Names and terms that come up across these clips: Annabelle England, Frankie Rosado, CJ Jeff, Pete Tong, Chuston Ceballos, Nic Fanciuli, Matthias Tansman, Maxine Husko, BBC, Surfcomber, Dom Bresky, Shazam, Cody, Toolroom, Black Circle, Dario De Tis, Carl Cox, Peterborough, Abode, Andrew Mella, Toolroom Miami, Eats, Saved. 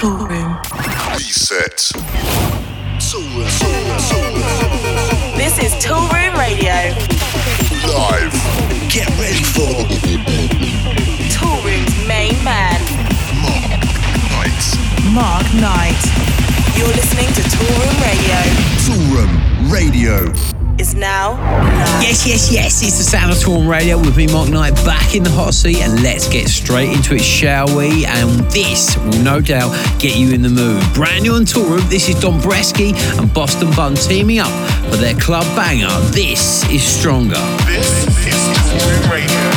Toolroom. Reset. Toolroom. This is Toolroom Radio. Live. Get ready for Toolroom's main man, Mark Knight. Mark Knight. You're listening to Toolroom Radio. Toolroom Radio. Is now live. Yes, it's the sound of Toolroom Radio with me, Mark Knight, back in the hot seat, and let's get straight into it, shall we? And this will no doubt get you in the mood. Brand new on Toolroom, this is Dom Bresky and Boston Bun teaming up for their club banger, This Is Stronger. This is Toolroom Radio.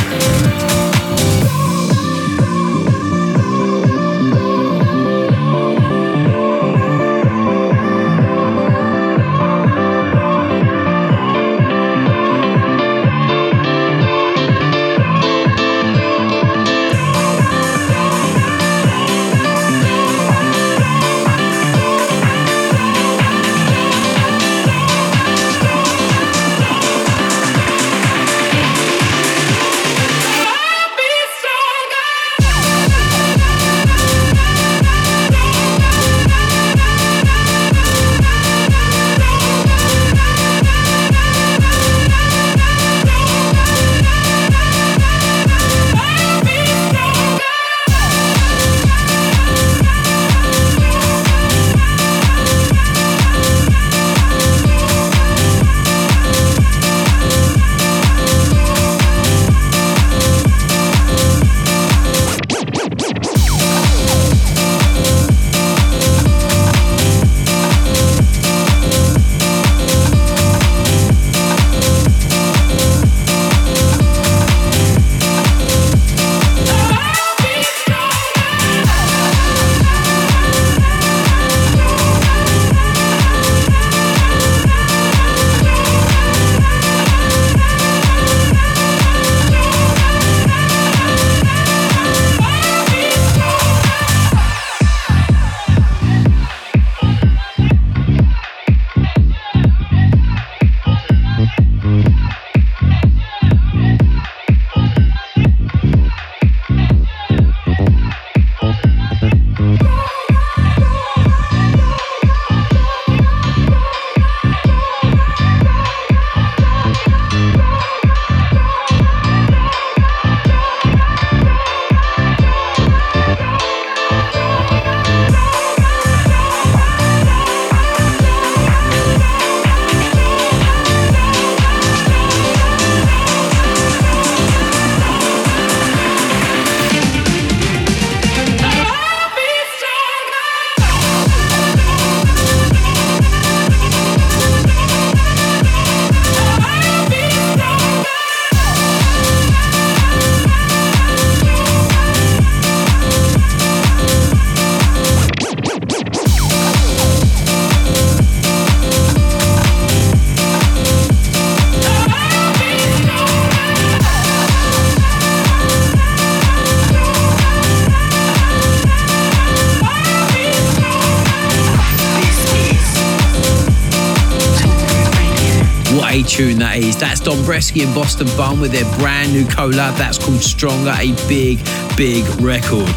Tune that is. That's Dom Bresky and Boston Bun with their brand new collab. That's called Stronger, a big record.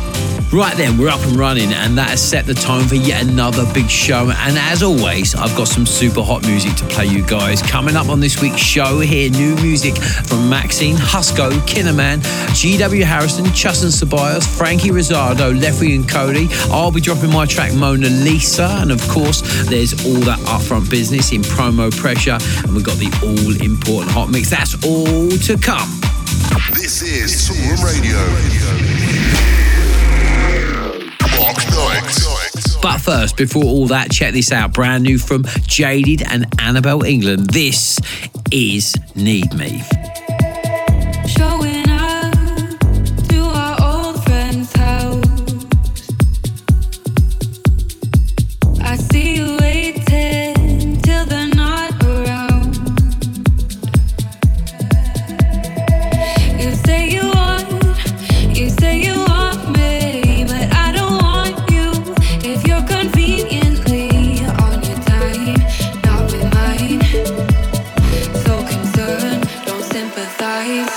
Right then, we're up and running, and that has set the tone for yet another big show. And as always, I've got some super hot music to play you guys. Coming up on this week's show, hear new music from Maxine Husko, Kinnaman, GW Harrison, Chuston Ceballos, Frankie Rosado, Left Wing and Cody. I'll be dropping my track Mona Lisa, and of course, there's all that upfront business in Promo Pressure, and we've got the all-important hot mix. That's all to come. This is Toolroom Radio. But first, before all that, check this out. Brand new from Jaded and Annabelle England. This is Need Me. Sympathize.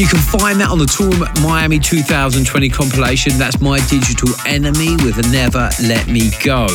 You can find that on the Toolroom Miami 2020 compilation. That's My Digital Enemy with Never Let Me Go.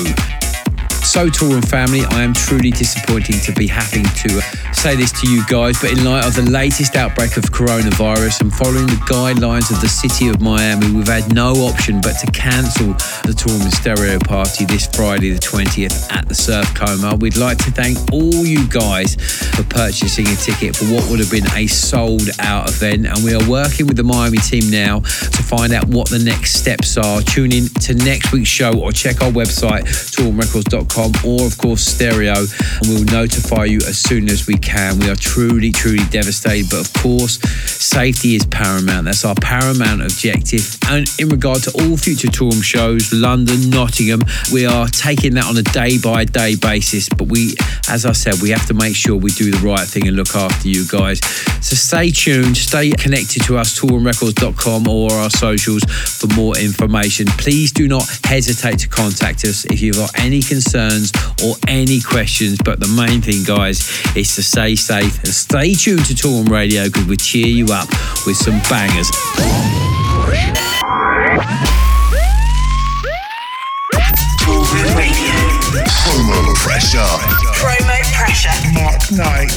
So, Toolroom family, I am truly disappointed to be having to say this to you guys, but in light of the latest outbreak of coronavirus and following the guidelines of the city of Miami, we've had no option but to cancel the Toolroom Stereo Party this Friday the 20th at the Surfcomber. We'd like to thank all you guys for purchasing a ticket for what would have been a sold-out event, and we are working with the Miami team now to find out what the next steps are. Tune in to next week's show or check our website, toolroomrecords.com, or of course Stereo, and we'll notify you as soon as we can. We are truly devastated, but of course safety is paramount. That's our paramount objective, and in regard to all future Toolroom shows, London, Nottingham, we are taking that on a day by day basis, but we, as I said, we have to make sure we do the right thing and look after you guys. So stay tuned, stay connected to us, toolroomrecords.com or our socials for more information. Please do not hesitate to contact us if you've got any concerns or any questions, but the main thing, guys, is to stay safe and stay tuned to Toolroom Radio, because we cheer you up with some bangers. Toolroom Radio. Promo pressure. Promo pressure. Mark Knight.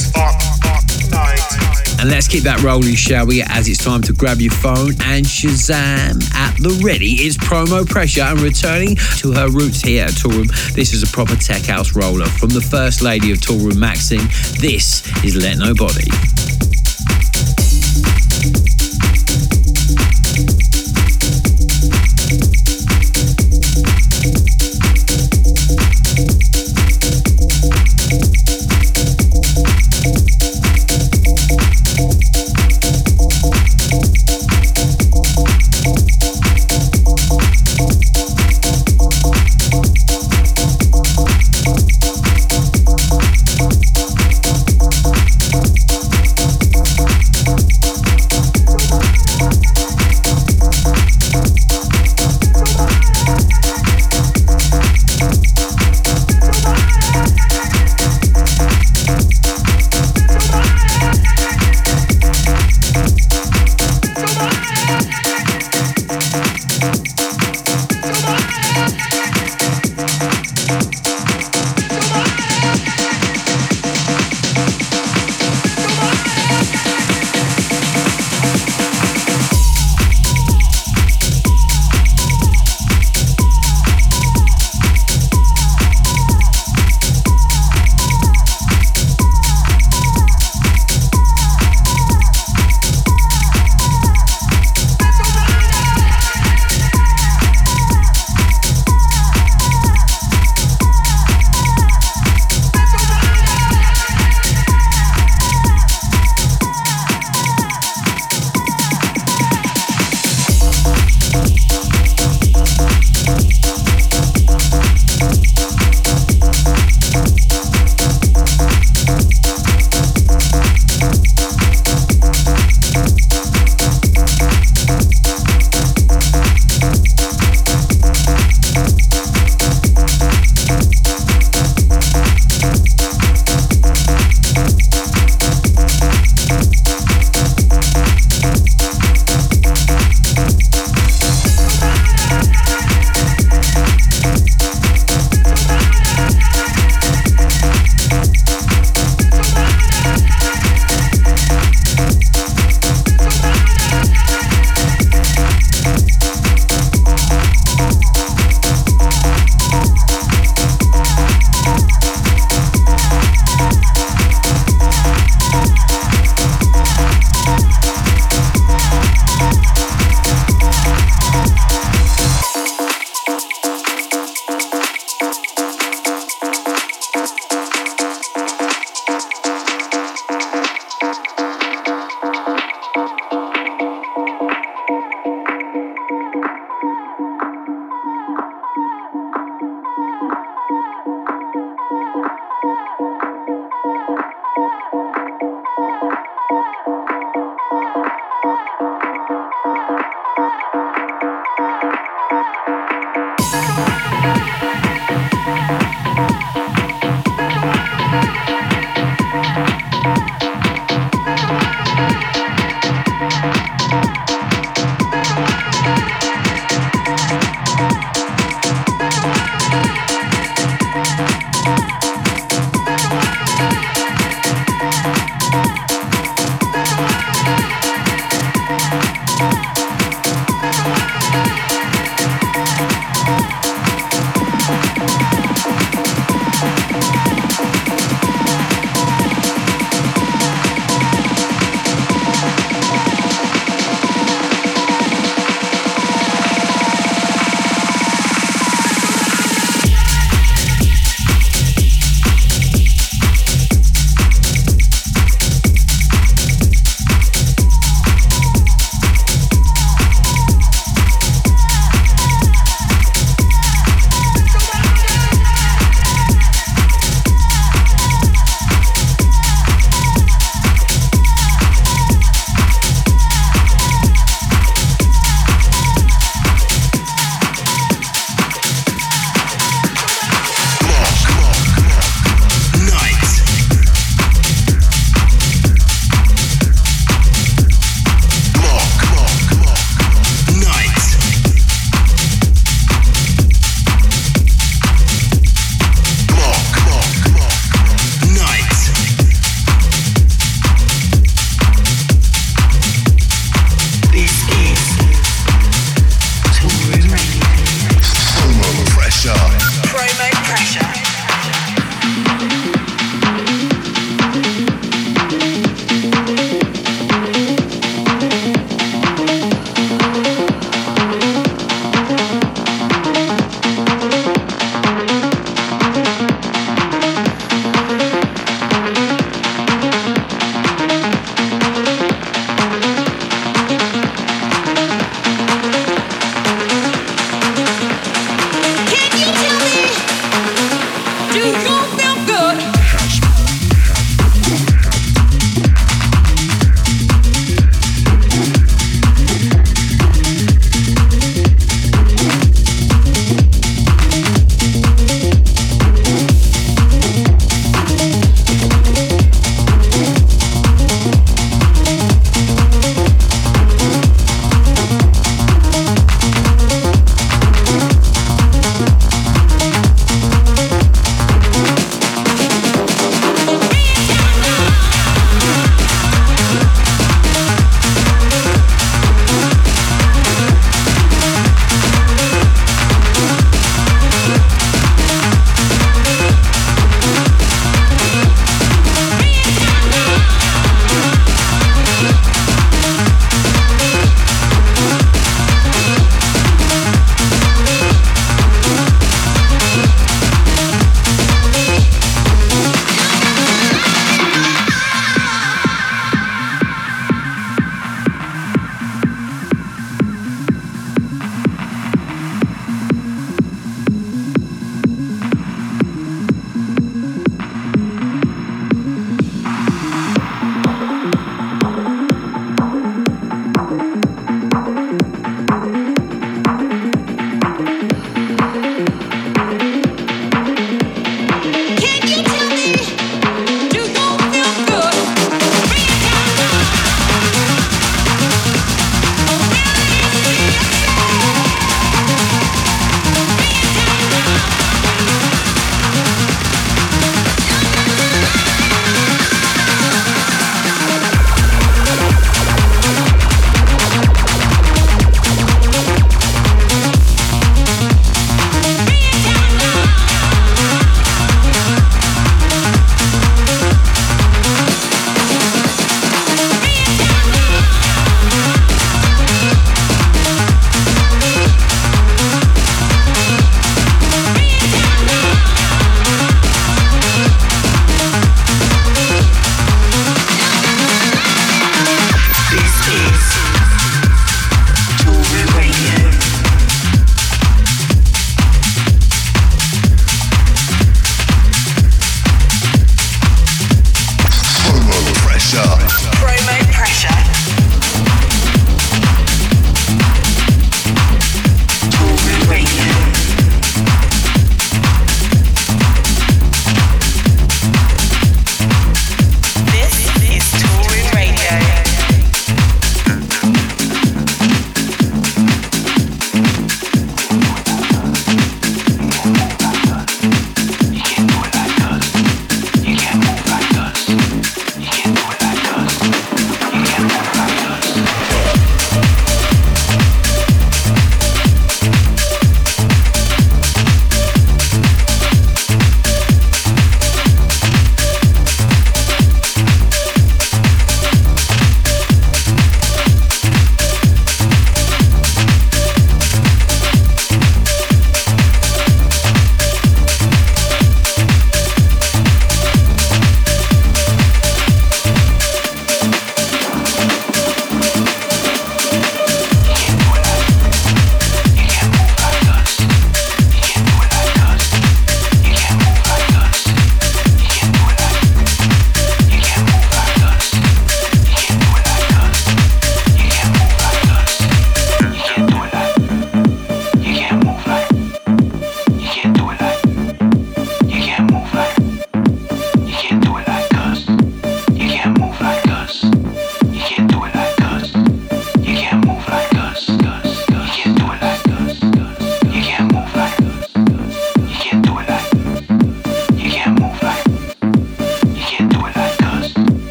And let's keep that rolling, shall we, as it's time to grab your phone and Shazam at the ready. It's Promo Pressure, and returning to her roots here at Toolroom, this is a proper tech house roller from the First Lady of Toolroom, Maxine. This is Let Nobody.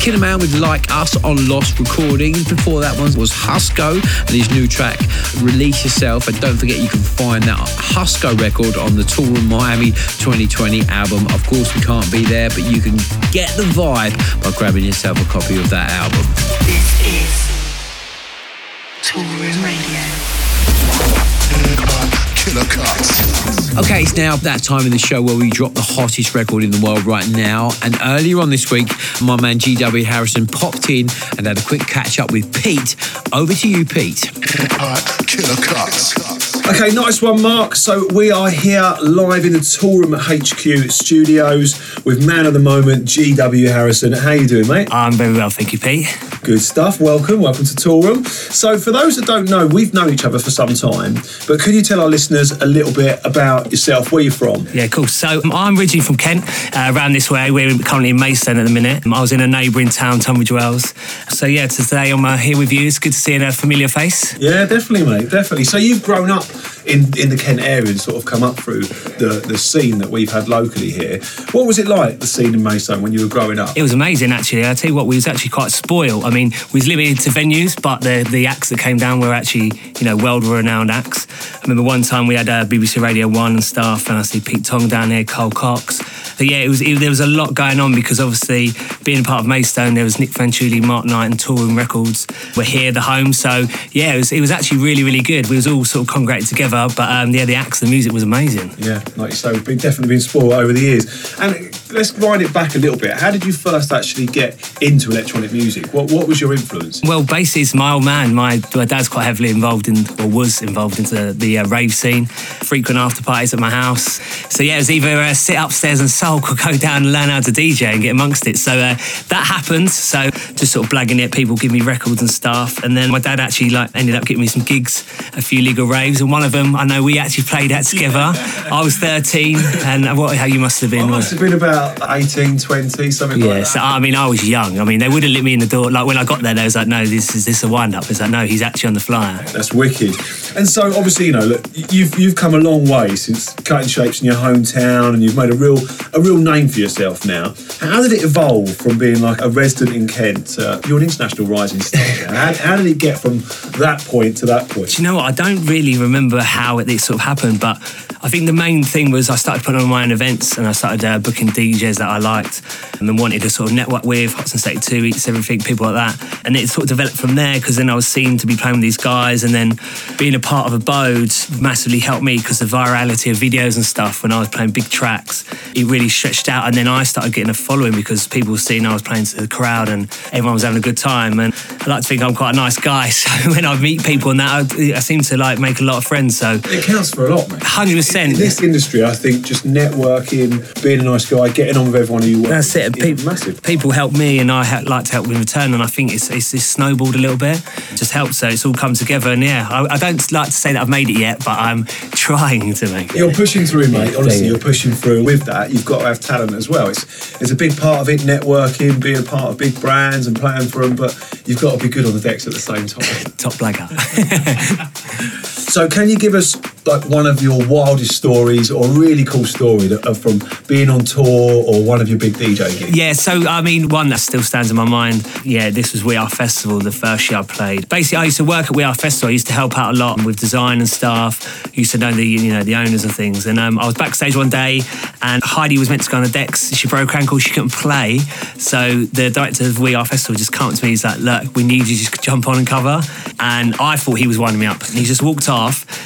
Kid A Man with Like Us on Lost Recordings. Before that one was Husko and his new track Release Yourself, and don't forget you can find that Husko record on the Toolroom Miami 2020 album. Of course we can't be there, but you can get the vibe by grabbing yourself a copy of that album. This is Toolroom Radio. Okay, it's now that time in the show where we drop the hottest record in the world right now. And earlier on this week, my man GW Harrison popped in and had a quick catch up with Pete. Over to you, Pete. Killer Cox. Okay, nice one, Mark. So we are here live in the Toolroom HQ studios with man of the moment, GW Harrison. How you doing, mate? I'm very well, thank you, Pete. Good stuff. Welcome to Toolroom. So for those that don't know, we've known each other for some time, but could you tell our listeners a little bit about yourself, where you're from? Yeah, cool. So I'm originally from Kent, around this way. We're currently in Maidstone at the minute. I was in a neighbouring town, Tunbridge Wells. So yeah, today I'm here with you. It's good to see a familiar face. Yeah, definitely, mate, definitely. So you've grown up in the Kent area and sort of come up through the scene that we've had locally here. What was it like, the scene in Maidstone, when you were growing up? It was amazing, actually. I'll tell you what, we was actually quite spoiled. I mean, we was limited to venues, but the acts that came down were actually, you know, world-renowned acts. I remember one time we had BBC Radio 1 and staff, and I see Pete Tong down there, Carl Cox. But yeah, there was a lot going on because obviously being a part of Maidstone, there was Nic Fanciuli, Mark Knight and Toolroom Records were here, the home. So yeah, it was actually really, really good. We was all sort of congregated together, but yeah, the acts, the music was amazing. Yeah, like you say, we've definitely been spoiled over the years. And let's wind it back a little bit. How did you first actually get into electronic music? What was your influence? Well, basically, it's my old man. My dad's quite heavily involved in, or was involved into the rave scene, frequent after parties at my house. So yeah, it was either sit upstairs and sulk or go down and learn how to DJ and get amongst it. So that happened. So just sort of blagging it, people give me records and stuff. And then my dad actually ended up giving me some gigs, a few legal raves, and one of them, I know we actually played that together. I was 13, and how you must have been. I must have been about 18, 20, something like that. So, I mean, I was young. I mean, they would have let me in the door. Like when I got there, they was like, "No, this is a wind-up." It's like, "No, he's actually on the flyer." That's wicked. And so, obviously, you know, look, you've come a long way since cutting shapes in your hometown, and you've made a real name for yourself now. How did it evolve from being like a resident in Kent to you're an international rising star? How did it get from that point to that point? Do you know what? I don't really remember how it sort of happened, but I think the main thing was I started putting on my own events and I started booking DJs that I liked and then wanted to sort of network with, Hots and State 2, Eats, everything, people like that. And it sort of developed from there because then I was seen to be playing with these guys, and then being a part of Abode massively helped me because the virality of videos and stuff when I was playing big tracks, it really stretched out, and then I started getting a following because people were seeing I was playing to the crowd and everyone was having a good time. And I like to think I'm quite a nice guy, so when I meet people and that, I seem to like make a lot of friends. So it counts for a lot, mate. 100%. In this industry, I think just networking, being a nice guy, getting on with everyone who you work with. That's it. Massive. People help me, and I like to help in return. And I think it's snowballed a little bit. It just helps. So it's all come together. And yeah, I don't like to say that I've made it yet, but I'm trying to make it. You're pushing through, mate. Honestly, you're pushing through. With that, you've got to have talent as well. It's a big part of it. Networking, being a part of big brands, and playing for them. But you've got to be good on the decks at the same time. Top blagger. So can you give us like one of your wildest stories or a really cool story from being on tour or one of your big DJ gigs? Yeah, so I mean, one that still stands in my mind, yeah, this was We Are Festival, the first year I played. Basically, I used to work at We Are Festival. I used to help out a lot with design and stuff. I used to know the owners and things. And I was backstage one day and Heidi was meant to go on the decks. She broke her ankle, she couldn't play. So the director of We Are Festival just came up to me. He's like, "Look, we need you to just jump on and cover." And I thought he was winding me up. And he just walked off.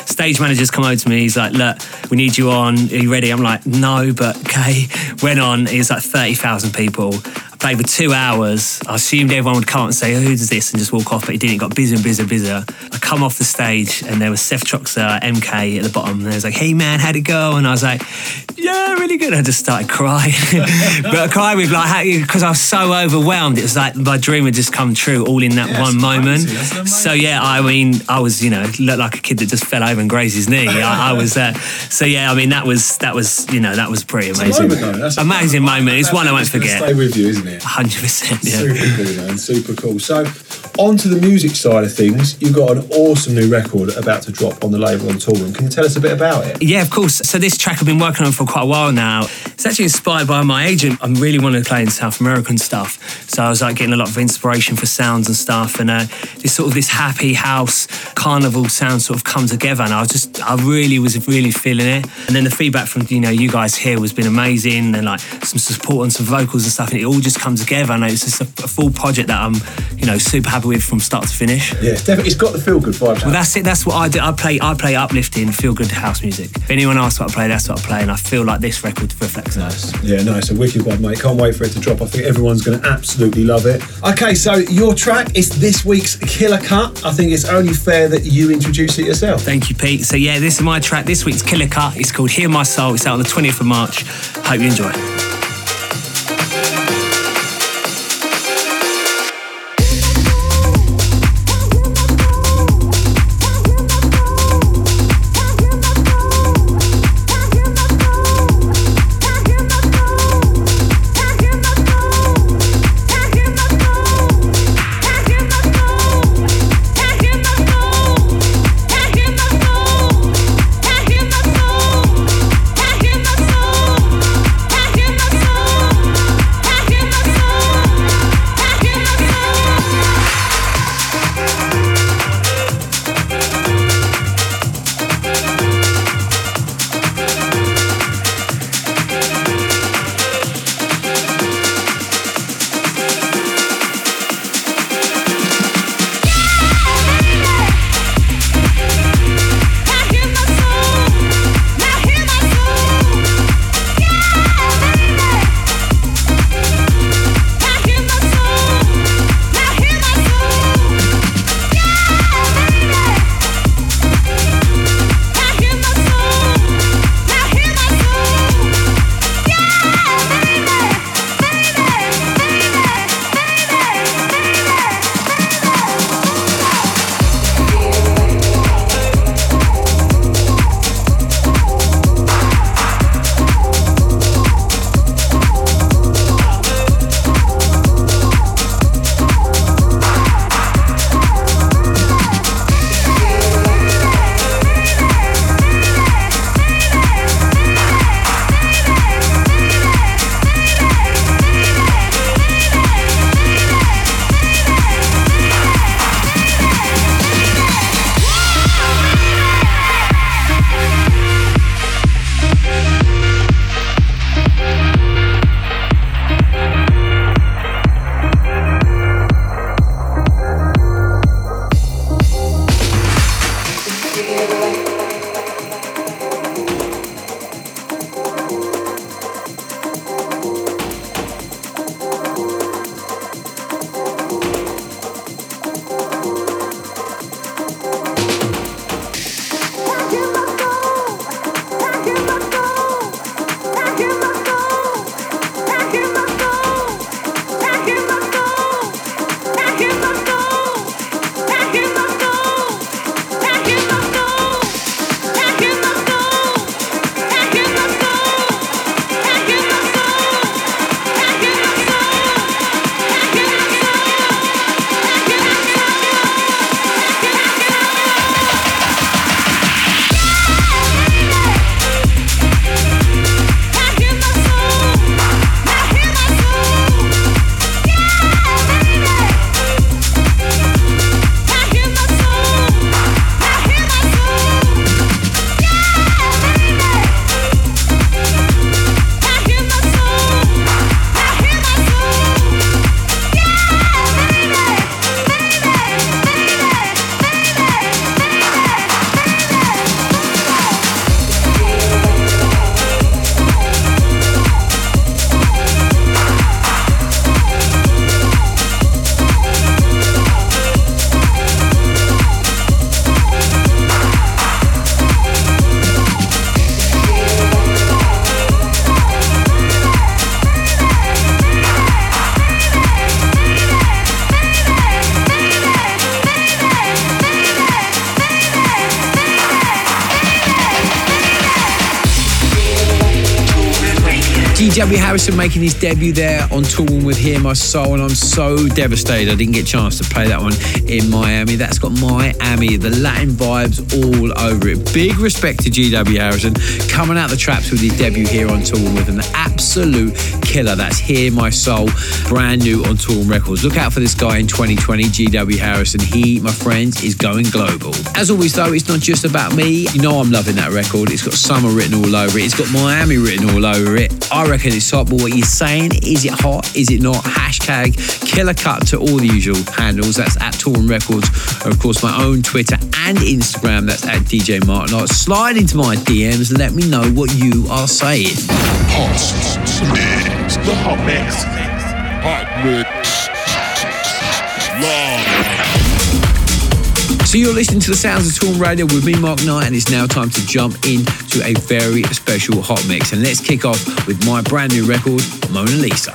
Stage manager's come over to me, he's like, "Look, we need you on, are you ready?" I'm like, "No, but okay." Went on, it was like 30,000 people. I played for 2 hours. I assumed everyone would come up and say, "Who does this?" and just walk off, but it didn't. It got busier and busier and busier. I come off the stage and there was Sefton MK at the bottom, and I was like, "Hey man, how'd it go?" And I was like, "Yeah, really good." I just started crying. But I cried with because I was so overwhelmed. It was like my dream had just come true all in that one moment. So yeah, I mean, I was, looked like a kid that just fell over and grazed his knee. I was there. So yeah, I mean, that was pretty amazing. It's a moment, though. That's amazing moment. It's one I won't forget. Stay with you, isn't it? 100%. Yeah. Super cool, man. Super cool. So on to the music side of things, you've got an awesome new record about to drop on the label on Toolroom. Can you tell us a bit about it? Yeah, of course. So this track I've been working on for quite a while now. It's actually inspired by my agent. I really wanted to play in South American stuff, so I was like getting a lot of inspiration for sounds and stuff, and this happy house carnival sound sort of come together, and I was really feeling it. And then the feedback from you guys here has been amazing, and like some support and some vocals and stuff, and it all just comes together, and it's just a full project that I'm super happy with from start to finish. Yeah, definitely, it's got the feel good vibe. Well, that's it. That's what I do. I play uplifting, feel good house music. If anyone asks what I play, that's what I play, and I feel like this record reflects that. Yeah, nice. A wicked one, mate. Can't wait for it to drop. I think everyone's going to absolutely love it. Okay, so your track is this week's Killer Cut. I think it's only fair that you introduce it yourself. Thank you, Pete. So yeah, this is my track. This week's Killer Cut. It's called Hear My Soul. It's out on the 20th of March. Hope you enjoy it. GW Harrison making his debut there on Toolroom with Hear My Soul, and I'm so devastated I didn't get a chance to play that one in Miami. That's got Miami, the Latin vibes all over it. Big respect to GW Harrison coming out the traps with his debut here on Toolroom with an absolute killer. That's Hear My Soul, brand new on Toolroom Records. Look out for this guy in 2020, GW Harrison. He, my friends, is going global. As always though, it's not just about me. You know I'm loving that record. It's got summer written all over it. It's got Miami written all over it. I reckon it's hot, but what you're saying, is it hot? Is it not? Hashtag killer cut to all the usual handles. That's at Toolroom Records. Of course, my own Twitter and Instagram. That's at DJ Mark Knight. Slide into my DMs and let me know what you are saying. The hot mix. Hot mix. So you're listening to the sounds of Toolroom Radio with me, Mark Knight, and it's now time to jump into a very special hot mix. And let's kick off with my brand new record, Mona Lisa.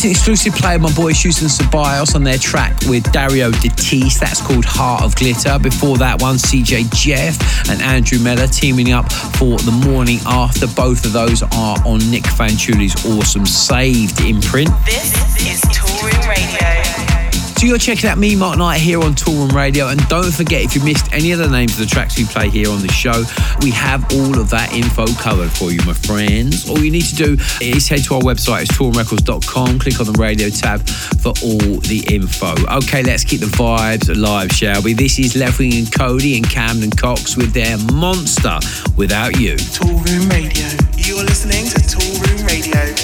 Recent exclusive play of my boy Chuston Ceballos on their track with Dario De Tis, that's called Heart of Glitter. Before that one, CJ Jeff and Andrew Mella teaming up for The Morning After. Both of those are on Nic Fanciuli's awesome Saved imprint. This is Toolroom Radio. So you're checking out me, Mark Knight, here on Toolroom Radio. And don't forget, if you missed any of the names of the tracks we play here on the show, we have all of that info covered for you, my friends. All you need to do is head to our website, it's toolroomrecords.com, click on the radio tab for all the info. Okay, let's keep the vibes alive, shall we? This is Left Wing and Cody and Camden Cox with their monster, Without You. Toolroom Radio. You are listening to Toolroom Radio.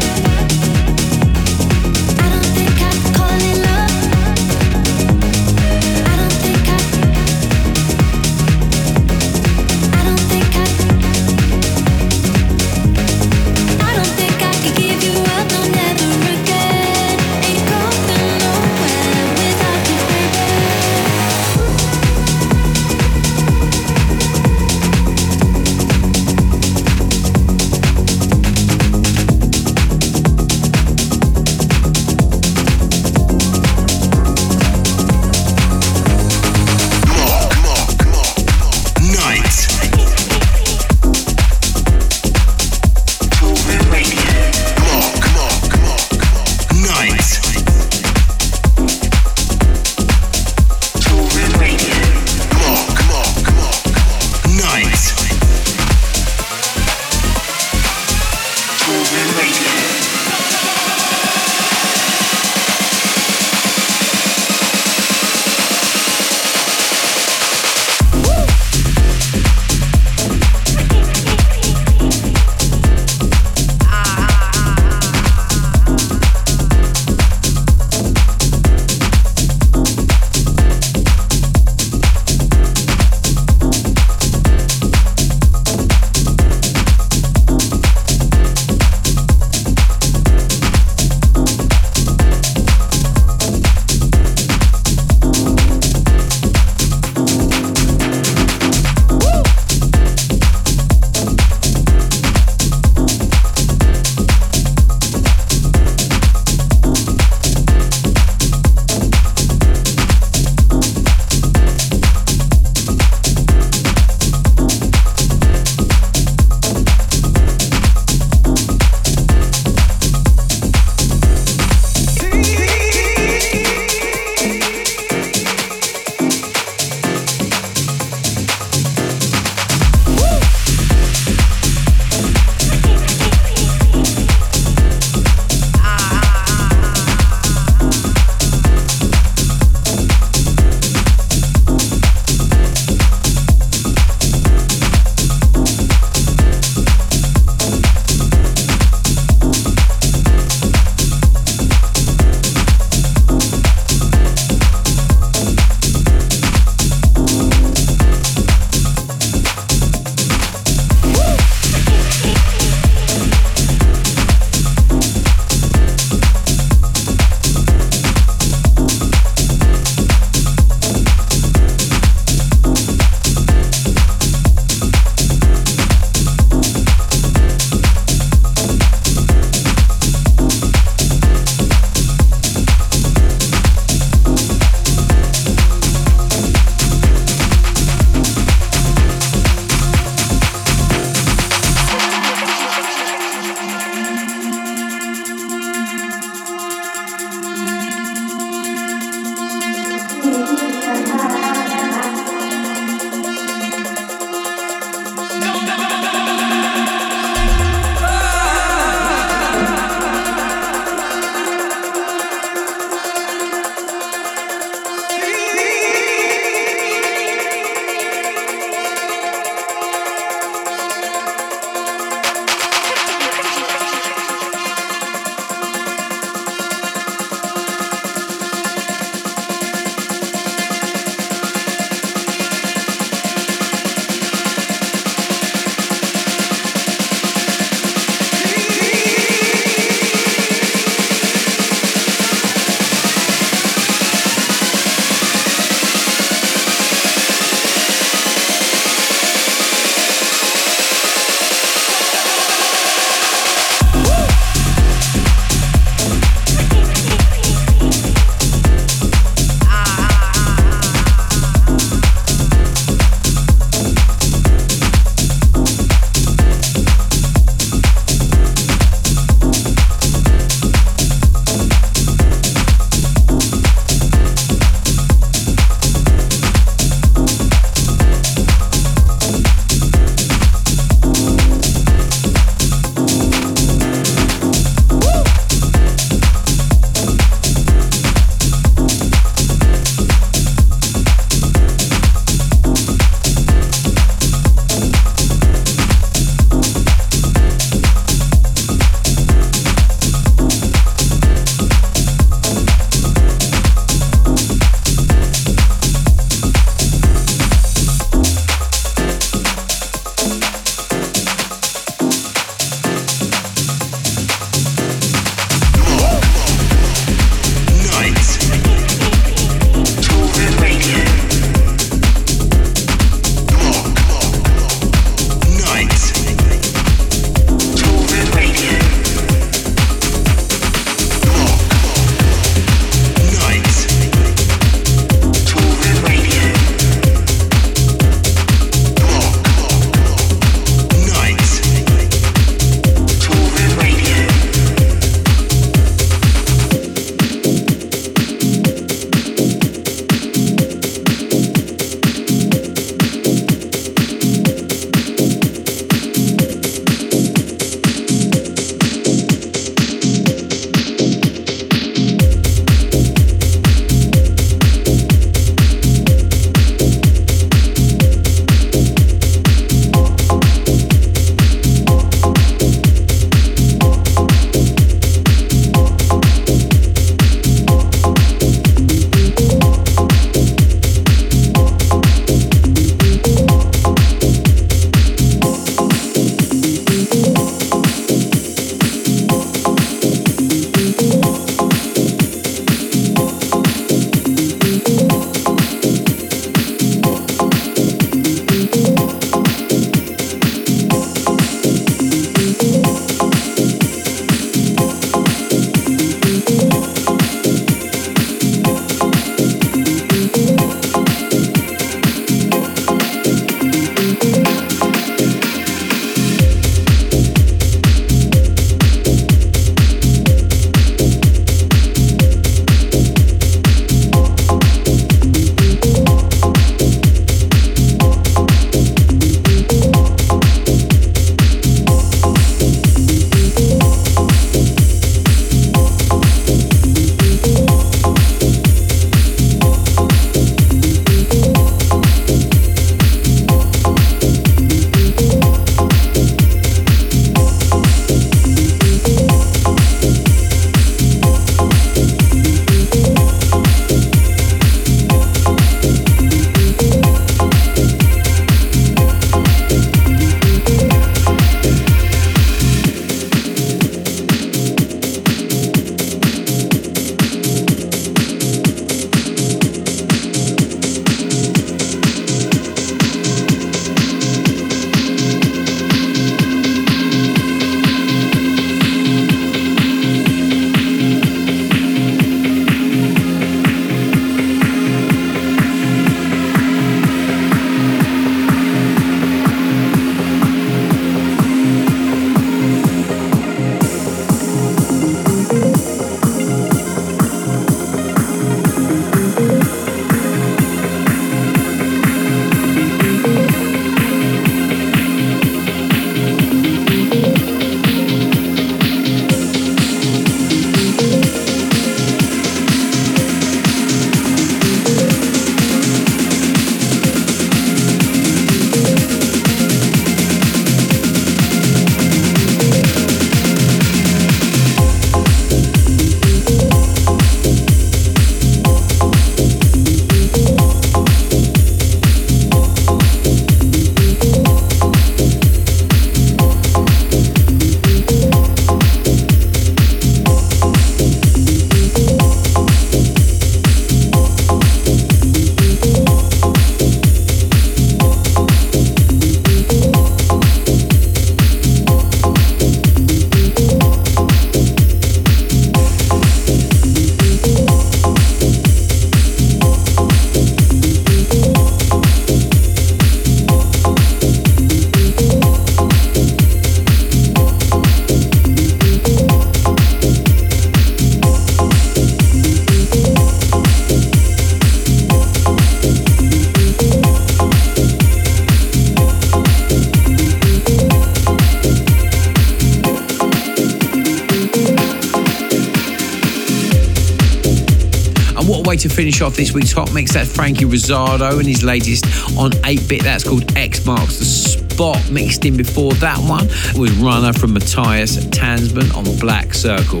What a way to finish off this week's Hot Mix. That's Frankie Rosado and his latest on 8-bit. That's called X Marks the Spot. Mixed in before that one was Runner from Matthias Tansman on Black Circle.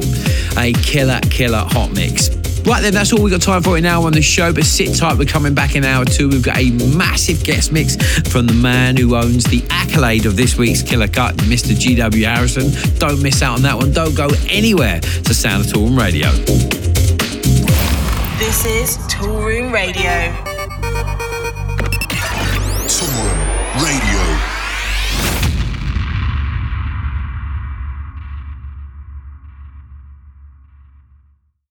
A killer, killer Hot Mix. Right then, that's all we've got time for right now on the show, but sit tight, we're coming back in hour two. We've got a massive guest mix from the man who owns the accolade of this week's Killer Cut, Mr. GW Harrison. Don't miss out on that one. Don't go anywhere to Sound of Toolroom Radio. This is Toolroom Radio. Toolroom Radio.